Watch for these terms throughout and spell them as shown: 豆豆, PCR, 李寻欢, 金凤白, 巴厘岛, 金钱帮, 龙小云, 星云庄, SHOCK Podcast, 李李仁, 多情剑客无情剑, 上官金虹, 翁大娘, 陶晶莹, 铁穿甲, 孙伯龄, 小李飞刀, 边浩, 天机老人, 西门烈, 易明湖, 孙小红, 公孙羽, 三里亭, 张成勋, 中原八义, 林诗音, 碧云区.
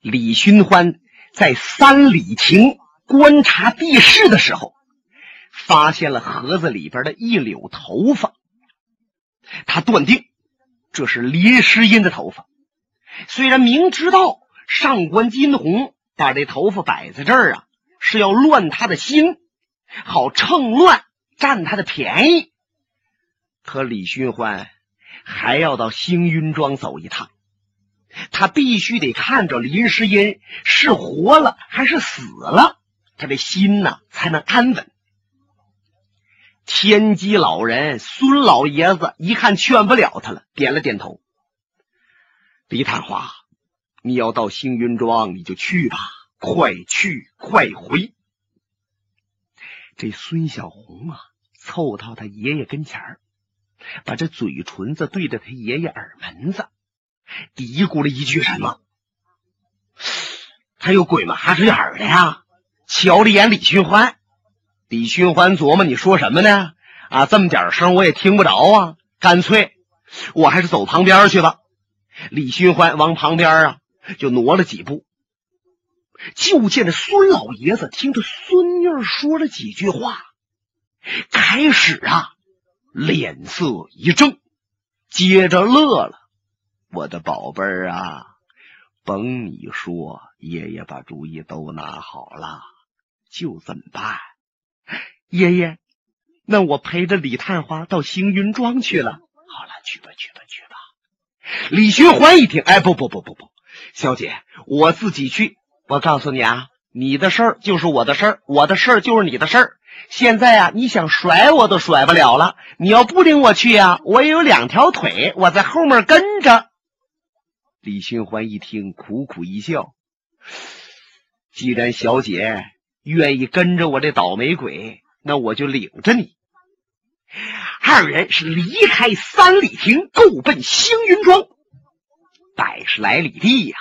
李寻欢在三里亭观察地势的时候，发现了盒子里边的一绺头发，他断定这是林诗音的头发。虽然明知道上官金虹把这头发摆在这儿啊，是要乱他的心，好趁乱占他的便宜，可李寻欢还要到星云庄走一趟，他必须得看着林诗音是活了还是死了，他这心呢才能安稳。天机老人孙老爷子一看劝不了他了，点了点头。李探花，你要到星云庄你就去吧，快去快回。这孙小红啊，凑到他爷爷跟前儿，把这嘴唇子对着他爷爷耳门子，嘀咕了一句什么。他有鬼麻子眼儿的呀，瞧了眼李寻欢。李寻欢琢磨，你说什么呢？啊，这么点声我也听不着啊，干脆我还是走旁边去吧。李寻欢往旁边啊就挪了几步，就见这孙老爷子听着孙女说了几句话，开始啊脸色一正，接着乐了。我的宝贝儿啊，甭你说，爷爷把主意都拿好了，就这么办。爷爷，那我陪着李探花到星云庄去了。好了，去吧去吧去吧。李寻欢一听，哎，不，小姐，我自己去。我告诉你啊，你的事儿就是我的事儿，我的事儿就是你的事儿。现在啊，你想甩我都甩不了了。你要不领我去啊，我也有两条腿，我在后面跟着。李寻欢一听，苦苦一笑。既然小姐愿意跟着我这倒霉鬼，那我就领着你。二人是离开三里亭，够奔星云庄。100来里地呀，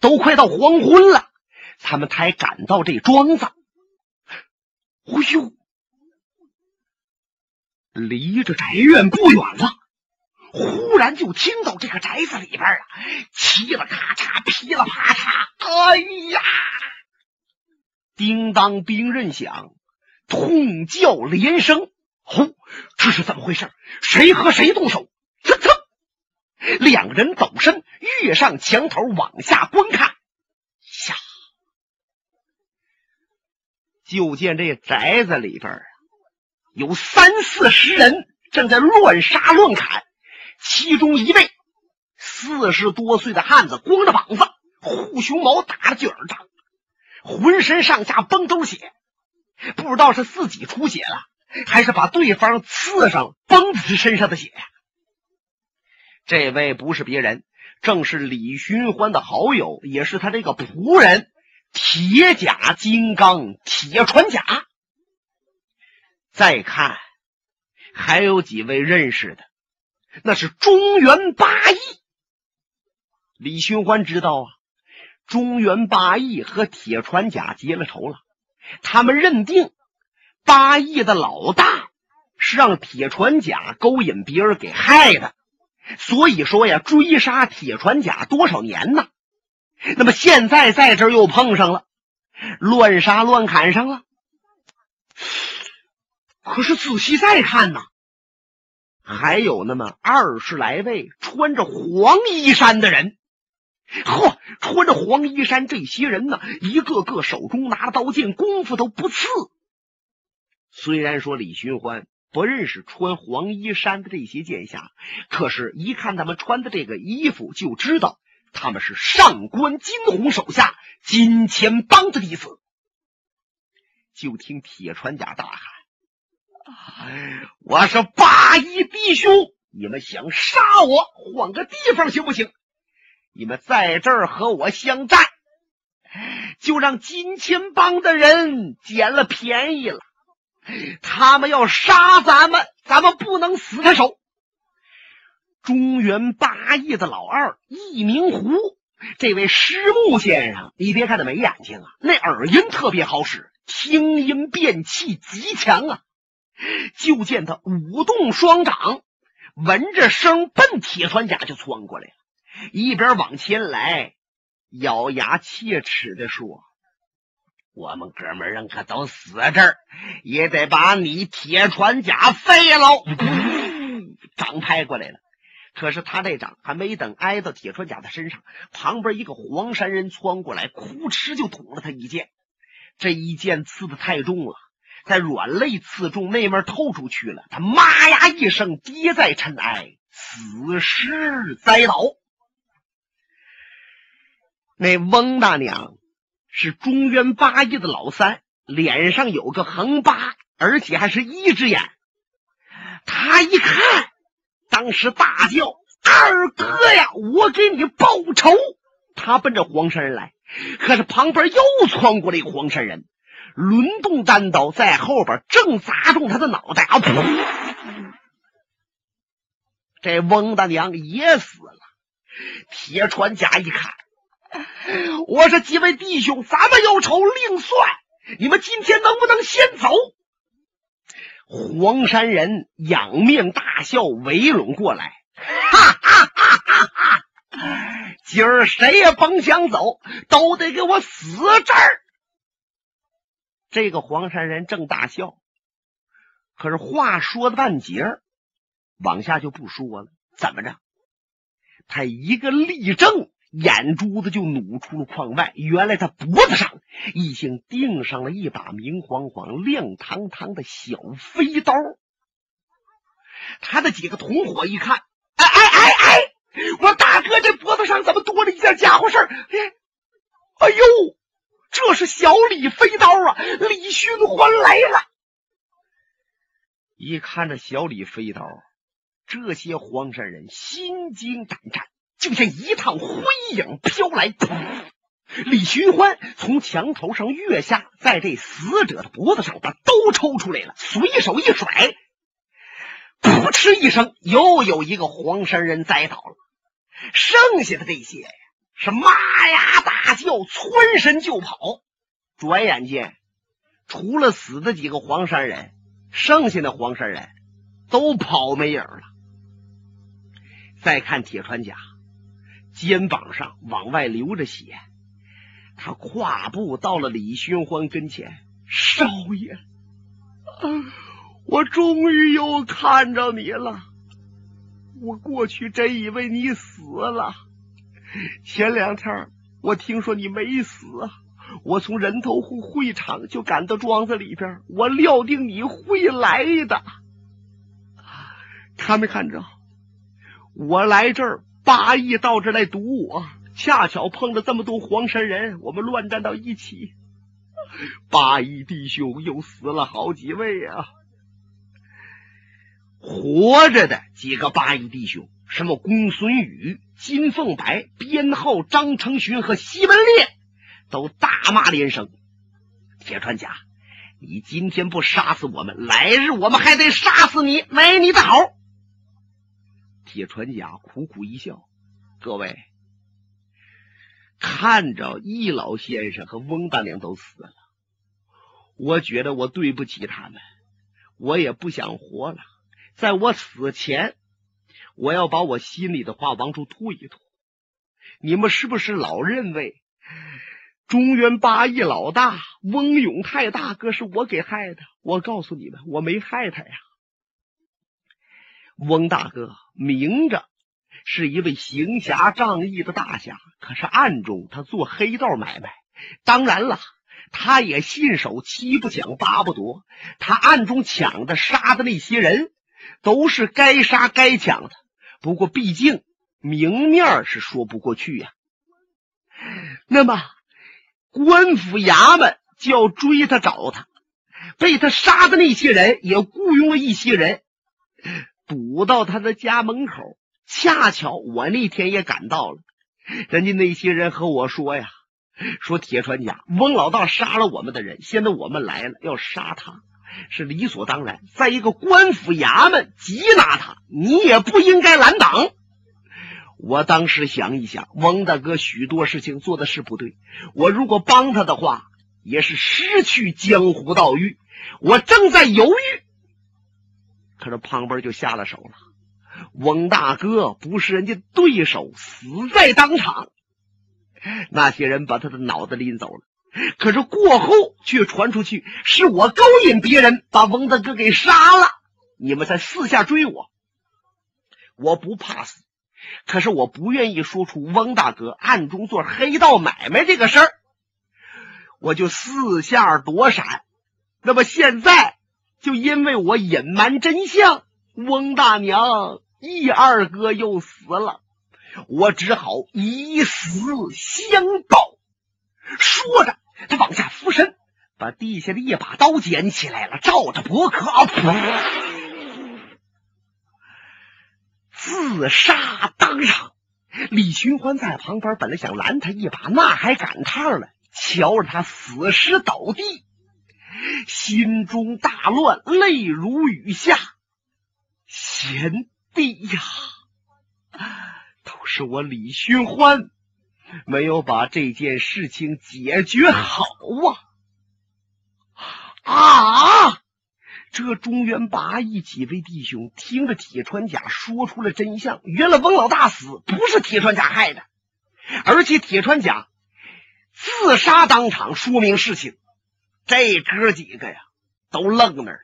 都快到黄昏了。他们才赶到这庄子。哎呦，离着宅院不远了，忽然就听到这个宅子里边啊，噼里咔嚓，噼里啪嚓，哎呀，叮当兵刃响，痛叫连声。哦，这是怎么回事？谁和谁动手？噌噌，两人抖身跃上墙头，往下观看。呀！就见这宅子里边啊，有30-40人正在乱杀乱砍，其中一位40多岁的汉子，光着膀子，护熊毛打着卷儿仗，浑身上下崩都血，不知道是自己出血了，还是把对方刺上崩在身上的血。这位不是别人，正是李寻欢的好友，也是他这个仆人，铁甲金刚铁穿甲。再看还有几位认识的，那是中原八义。李寻欢知道啊，中原八义和铁穿甲结了仇了，他们认定八义的老大是让铁穿甲勾引别人给害的，所以说呀，追杀铁穿甲多少年呢？那么现在在这儿又碰上了，乱杀乱砍上了。可是仔细再看呢，还有那么20来位穿着黄衣衫的人。呵，穿着黄衣衫这些人呢，一个个手中拿着刀剑，功夫都不次。虽然说李寻欢不认识穿黄衣衫的这些剑侠，可是一看他们穿的这个衣服就知道他们是上官金虹手下金钱帮的弟子。就听铁穿甲大喊，我是八义弟兄，你们想杀我换个地方行不行？你们在这儿和我相战，就让金钱帮的人捡了便宜了。他们要杀咱们，咱们不能死他手。中原八义的老二易明湖，这位师木先生，你别看他没眼睛啊，那耳音特别好使，听音辨气极强啊。就见他舞动双掌，闻着声奔铁穿甲就窜过来了，一边往前来，咬牙切齿的说：“我们哥们人可都死这儿，也得把你铁船甲废喽！”掌拍过来了，可是他这掌还没等挨到铁船甲的身上，旁边一个黄山人窜过来，哭哧就捅了他一剑。这一剑刺得太重了，在软肋刺中，那面透出去了。他妈呀一声跌在尘埃，死尸栽倒。那翁大娘是中原八义的老三，脸上有个横疤，而且还是一只眼。他一看，当时大叫：“二哥呀，我给你报仇！”他奔着黄山人来，可是旁边又窜过来一个黄山人，轮动单刀在后边正砸中他的脑袋。啊！这翁大娘也死了。铁船甲一看，我说几位弟兄，咱们有仇另算，你们今天能不能先走？黄山人仰面大笑，围拢过来，哈哈哈哈哈！今儿谁也甭想走，都得给我死这儿！这个黄山人正大笑，可是话说的半截儿，往下就不说了。怎么着？他一个立正，眼珠子就努出了眶外，原来他脖子上已经钉上了一把明晃晃亮堂堂的小飞刀。他的几个同伙一看，哎，我大哥这脖子上怎么多了一件家伙事儿？哎呦，这是小李飞刀啊，李寻欢来了。一看这小李飞刀，这些黄山人心惊胆战，就像一趟灰影飘来。李寻欢从墙头上跃下，在这死者的脖子上把刀抽出来了，随手一甩，噗嗤一声，又有一个黄山人栽倒了。剩下的这些呀，是妈呀大叫，窜身就跑。转眼间，除了死的几个黄山人，剩下的黄山人都跑没影了。再看铁船甲，肩膀上往外流着血，他跨步到了李寻欢跟前：“少爷，我终于又看着你了。我过去真以为你死了，前两天我听说你没死，我从人头户会场就赶到庄子里边，我料定你会来的。看没看着？我来这儿，八义到这儿来堵我，恰巧碰到这么多黄山人，我们乱战到一起，八义弟兄又死了好几位啊。活着的几个八义弟兄，什么公孙羽、金凤白、边浩、张成勋和西门烈，都大骂连声：“铁船甲，你今天不杀死我们，来日我们还得杀死你，没你的好！”铁船甲苦苦一笑：“各位，看着易老先生和翁大娘都死了，我觉得我对不起他们，我也不想活了。在我死前，我要把我心里的话往出吐一吐。你们是不是老认为中原八义老大翁永泰大哥是我给害的？我告诉你们，我没害他呀。翁大哥明着是一位行侠仗义的大侠，可是暗中他做黑道买卖。当然了，他也信守七不抢八不夺，他暗中抢的杀的那些人都是该杀该抢的。不过毕竟明面是说不过去呀。那么官府衙门就要追他找他，被他杀的那些人也雇佣了一些人堵到他的家门口，恰巧我那天也赶到了。人家那些人和我说呀，说铁船甲，翁老道杀了我们的人，现在我们来了，要杀他是理所当然。在一个官府衙门缉拿他，你也不应该拦挡。我当时想一想，翁大哥许多事情做的是不对，我如果帮他的话，也是失去江湖道义。我正在犹豫，可是旁边就下了手了。翁大哥不是人家对手，死在当场。那些人把他的脑袋拎走了。可是过后却传出去，是我勾引别人把王大哥给杀了，你们才私下追我。我不怕死，可是我不愿意说出汪大哥暗中做黑道买卖这个事儿，我就四下躲闪。那么现在就因为我隐瞒真相，汪大娘一二哥又死了，我只好以死相报。说着他往下俯身，把地下的一把刀捡起来了，照着脖壳自杀当场。李寻欢在旁边本来想拦他一把，那还赶趟了，瞧着他死尸倒地，心中大乱，泪如雨下。贤弟呀，都是我李寻欢没有把这件事情解决好啊！这中原八义几位弟兄听着铁穿甲说出了真相，原来翁老大死不是铁穿甲害的，而且铁穿甲自杀当场，说明事情。这哥几个呀都愣那儿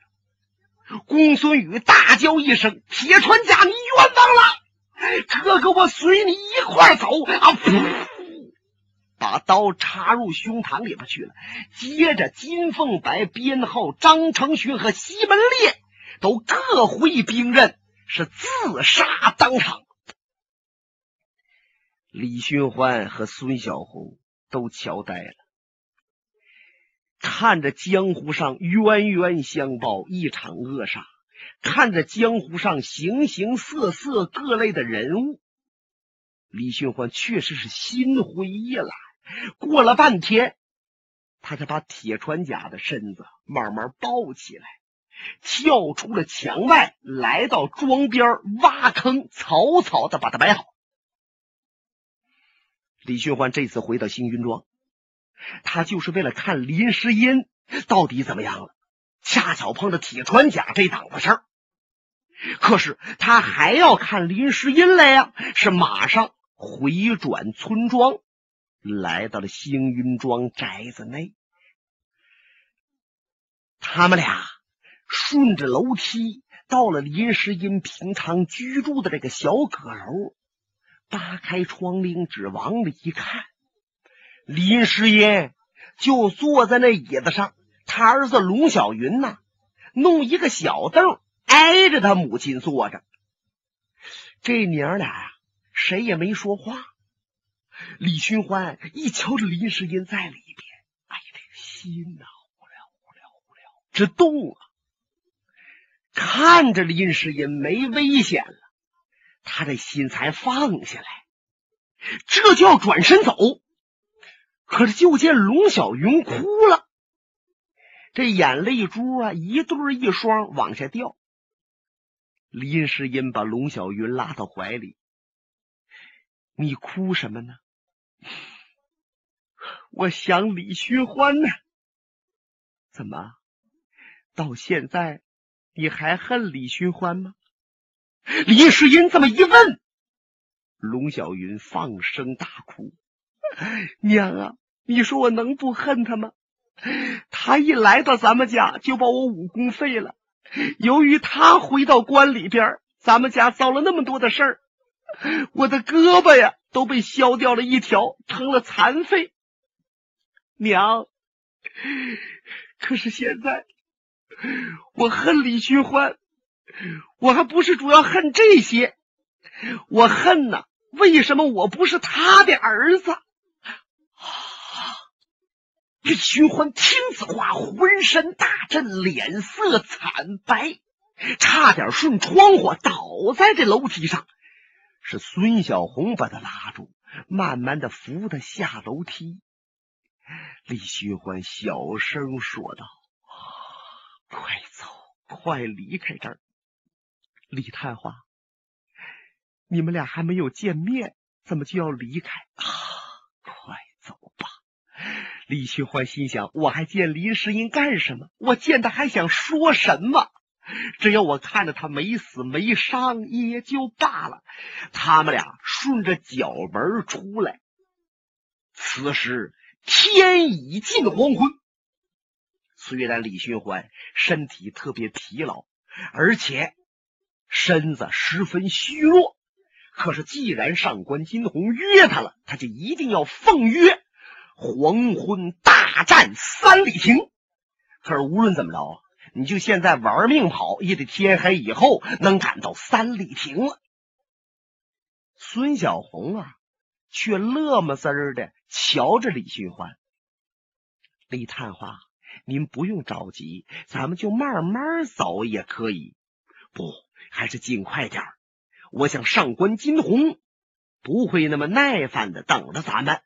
了。公孙羽大叫一声：“铁穿甲，你冤枉了！哥哥，我随你一块走！”啊！噗！把刀插入胸膛里边去了。接着金凤白、边浩、张成勋和西门烈都各挥兵刃，是自杀当场。李寻欢和孙小红都瞧呆了，看着江湖上冤冤相报一场恶杀，看着江湖上形形色色各类的人物，李寻欢确实是心灰意懒。过了半天，他才把铁穿甲的身子慢慢抱起来，跳出了墙外，来到庄边挖坑，草草的把它埋好。李寻欢这次回到星云庄，他就是为了看林诗音到底怎么样了。恰巧碰着铁穿甲这档子事儿，可是他还要看林诗音来呀，是马上回转村庄，来到了星云庄宅子内。他们俩顺着楼梯到了林诗音平常居住的这个小阁楼，扒开窗棂只往里一看，林诗音就坐在那椅子上。他儿子龙小云呢，弄一个小凳挨着他母亲坐着。这娘俩啊，谁也没说话。李寻欢一瞧着林诗音在里边，哎呀，这个心呐，无聊，这动啊！看着林诗音没危险了，他这心才放下来，这就要转身走。可是就见龙小云哭了，这眼泪珠啊一对一双往下掉。林诗音把龙小云拉到怀里：“你哭什么呢？”“我想李寻欢呢。”“怎么，到现在你还恨李寻欢吗？”林诗音这么一问，龙小云放声大哭：“娘啊，你说我能不恨他吗？他一来到咱们家就把我武功废了，由于他回到关里边，咱们家遭了那么多的事儿，我的胳膊呀都被削掉了一条，成了残废。娘，可是现在我恨李寻欢，我还不是主要恨这些，我恨呐，为什么我不是他的儿子？”李寻欢听此话，浑身大震，脸色惨白，差点顺窗户倒在这楼梯上。是孙小红把他拉住，慢慢的扶他下楼梯。李寻欢小声说道：“快走，快离开这儿。李探花，你们俩还没有见面，怎么就要离开？快走吧。”李寻欢心想，我还见林诗音干什么？我见他还想说什么？只要我看着他没死没伤也就罢了。他们俩顺着角门出来，此时天已近黄昏。虽然李寻欢身体特别疲劳，而且身子十分虚弱，可是既然上官金虹约他了，他就一定要奉约。黄昏大战三里亭。可是无论怎么着，你就现在玩命跑，也得天黑以后能赶到三里亭了。孙小红啊，却乐么滋儿的瞧着李寻欢。李探花，您不用着急，咱们就慢慢走也可以。不，还是尽快点儿。我想上官金虹不会那么耐烦的等着咱们。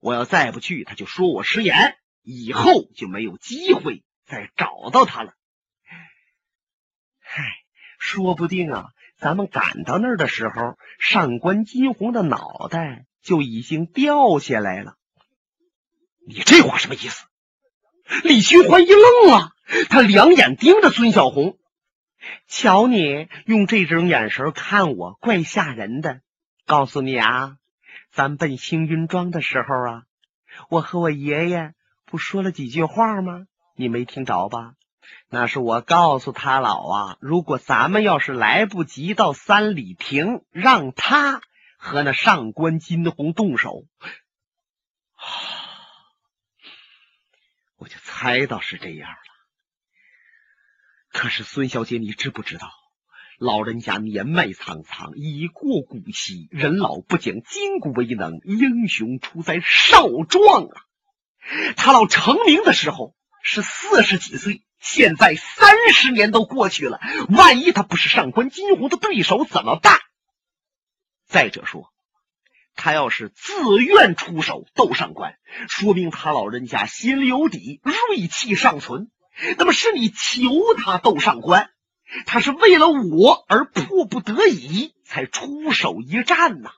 我要再不去，他就说我失言，以后就没有机会再找到他了。唉，说不定啊，咱们赶到那儿的时候，上官金虹的脑袋就已经掉下来了。你这话什么意思？李寻欢一愣啊，他两眼盯着孙小红，瞧你用这种眼神看我，怪吓人的。告诉你啊，咱奔星云庄的时候啊，我和我爷爷不说了几句话吗？你没听着吧？那是我告诉他老啊，如果咱们要是来不及到三里亭，让他和那上官金虹动手。我就猜到是这样了。可是孙小姐，你知不知道，老人家年迈苍苍，已过古稀，人老不讲筋骨为能，英雄出在少壮啊。他老成名的时候是40几岁，现在30年都过去了，万一他不是上官金虹的对手怎么办？再者说，他要是自愿出手斗上官，说明他老人家心里有底，锐气尚存。那么是你求他斗上官，他是为了我而迫不得已才出手一战呐。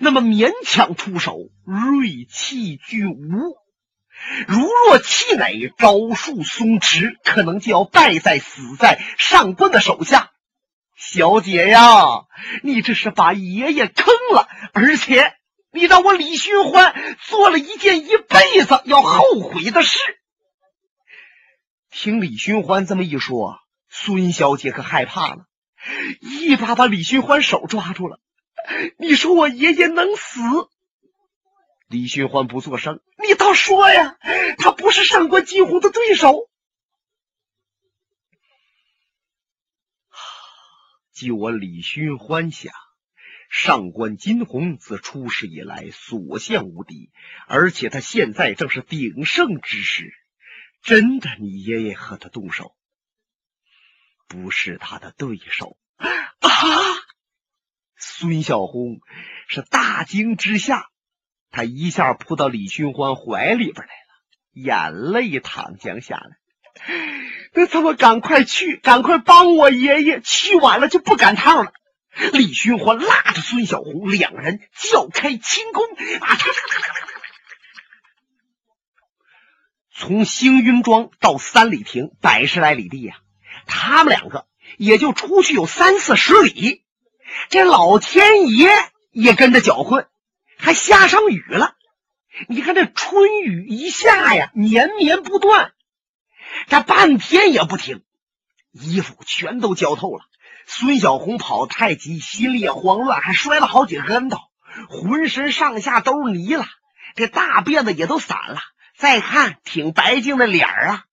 那么勉强出手，锐气俱无。如若气馁，招数松弛，可能就要败在死在上官的手下。小姐呀，你这是把爷爷坑了，而且你让我李寻欢做了一件一辈子要后悔的事。听李寻欢这么一说，孙小姐可害怕了，一把把李寻欢手抓住了。你说我爷爷能死？李寻欢不作声。你倒说呀，他不是上官金虹的对手。据我李寻欢想，上官金虹自出世以来所向无敌，而且他现在正是鼎盛之时。真的，你爷爷和他动手，不是他的对手啊！孙小红是大惊之下，他一下扑到李寻欢怀里边来了，眼泪淌将下来。那咱们赶快去，赶快帮我爷爷，去晚了就不赶趟了。李寻欢拉着孙小红，两人叫开轻功啊！从星云庄到三里亭100来里地呀，他们两个也就出去有30-40里。这老天爷也跟着搅混，还下上雨了。你看这春雨一下呀，绵绵不断，这半天也不停，衣服全都浇透了。孙小红跑太急，心里也慌乱，还摔了好几个跟头，浑身上下都是泥了，这大辫子也都散了。再看挺白净的脸啊，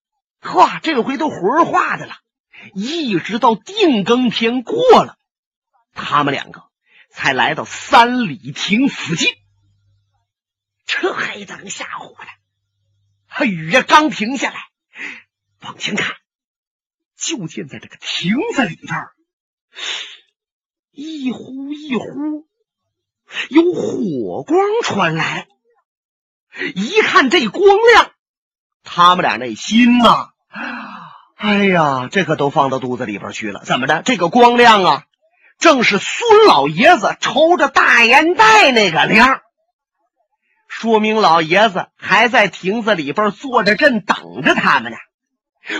哇，这回都魂化的了。一直到定更天过了，他们两个才来到三里亭附近。这黑灯瞎火的，他雨呀刚停下来，往前看，就见在这个亭子里边，一呼一呼有火光传来。一看这光亮，他们俩那心呐，哎呀，这可都放到肚子里边去了。怎么的？这个光亮啊，正是孙老爷子抽着大烟袋那个亮，说明老爷子还在亭子里边坐着阵等着他们呢。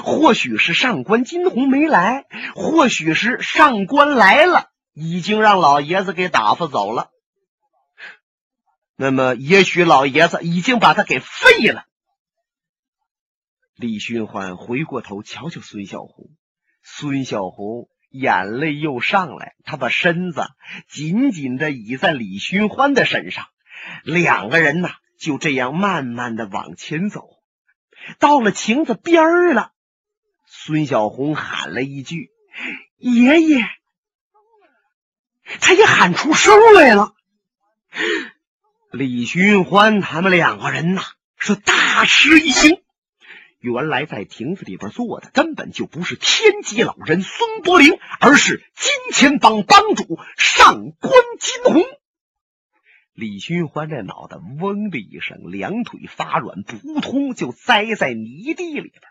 或许是上官金虹没来，或许是上官来了，已经让老爷子给打发走了。那么也许老爷子已经把他给废了。李寻欢回过头瞧瞧孙小红，孙小红眼泪又上来，他把身子紧紧的倚在李寻欢的身上，两个人呢就这样慢慢的往前走，到了亭子边儿了，孙小红喊了一句：“爷爷！”他也喊出声来了。李寻欢他们两个人呐，是大吃一惊。原来在亭子里边坐的根本就不是天机老人孙伯龄，而是金钱帮帮主上官金虹。李寻欢这脑袋嗡的一声，两腿发软，扑通就栽在泥地里边。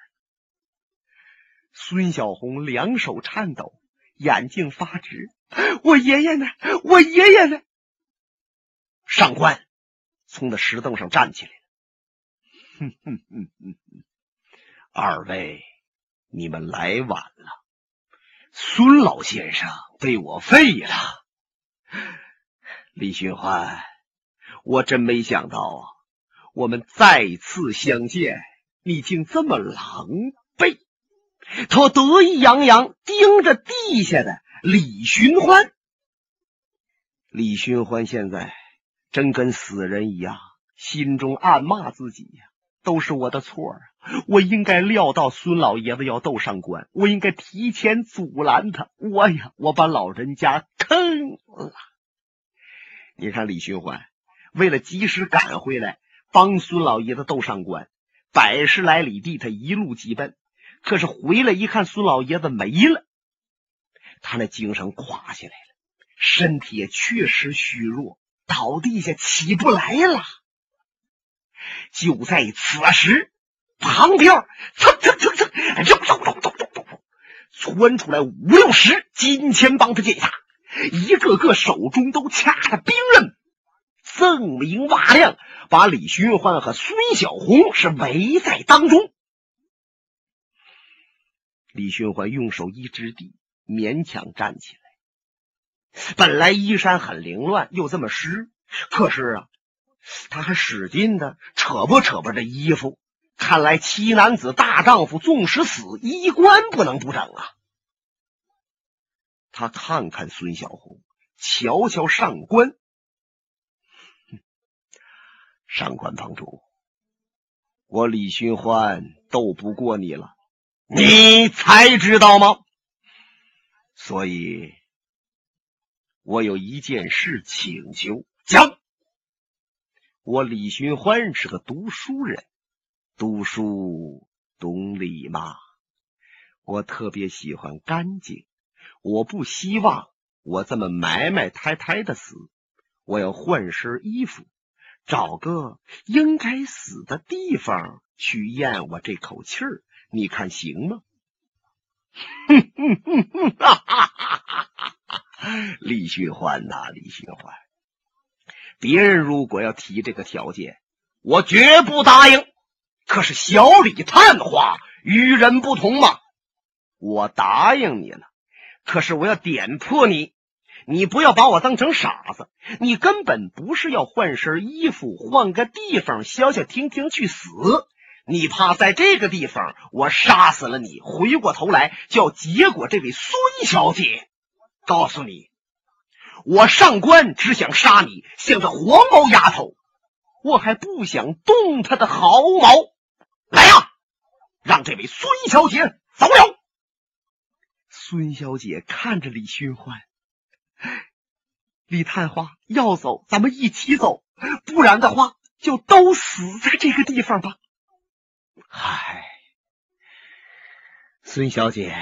孙小红两手颤抖，眼睛发直：“我爷爷呢？我爷爷呢？”上官从那石凳上站起来了：“二位，你们来晚了，孙老先生被我废了。李寻欢，我真没想到啊，我们再次相见，你竟这么狼狈。”他得意洋洋盯着地下的李寻欢。李寻欢现在真跟死人一样，心中暗骂自己呀，都是我的错啊！我应该料到孙老爷子要斗上官，我应该提前阻拦他。我呀，我把老人家坑了。你看李寻欢为了及时赶回来帮孙老爷子斗上官，100来里地他一路疾奔，可是回来一看孙老爷子没了，他那精神垮下来了，身体也确实虚弱，倒地下起不来了。就在此时，旁边噌噌噌噌窜出来5、6十金钱帮的剑侠，一个个手中都掐着兵刃，锃明瓦亮，把李寻欢和孙小红是围在当中。李寻欢用手一支地，勉强站起来。本来衣衫很凌乱，又这么湿，可是啊，他还使劲的扯吧扯吧这衣服。看来七男子大丈夫，纵使死，衣冠不能不整啊。他看看孙小红，瞧瞧上官。上官帮主，我李寻欢斗不过你了。你才知道吗？所以我有一件事请求。讲。我李寻欢是个读书人，读书懂礼嘛，我特别喜欢干净，我不希望我这么埋埋汰汰的死，我要换身衣服，找个应该死的地方去咽我这口气儿，你看行吗？李寻欢呐，李寻欢，别人如果要提这个条件，我绝不答应。可是小李探花与人不同嘛，我答应你了，可是我要点破你，你不要把我当成傻子，你根本不是要换身衣服，换个地方消消停停去死。你怕在这个地方我杀死了你，回过头来就要结果这位孙小姐。告诉你，我上官只想杀你，像这黄毛丫头，我还不想动她的毫毛。来呀、啊，让这位孙小姐走了。孙小姐看着李寻欢：“李探花，要走咱们一起走，不然的话就都死在这个地方吧。”嗨，孙小姐，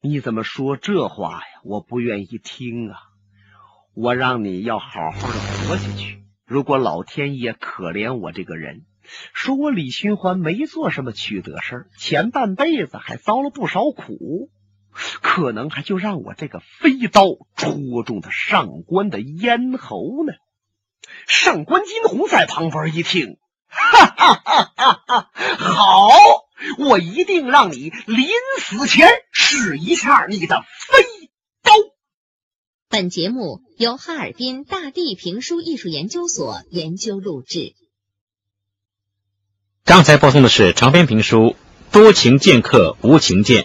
你怎么说这话呀？我不愿意听啊！我让你要好好的活下去。如果老天爷可怜我这个人，说我李寻欢没做什么缺德事儿，前半辈子还遭了不少苦，可能还就让我这个飞刀戳中的上官的咽喉呢。上官金虹在旁边一听，哈，好，我一定让你临死前试一下你的飞刀。本节目由哈尔滨大地评书艺术研究所研究录制。刚才播送的是长篇评书《多情剑客无情剑》，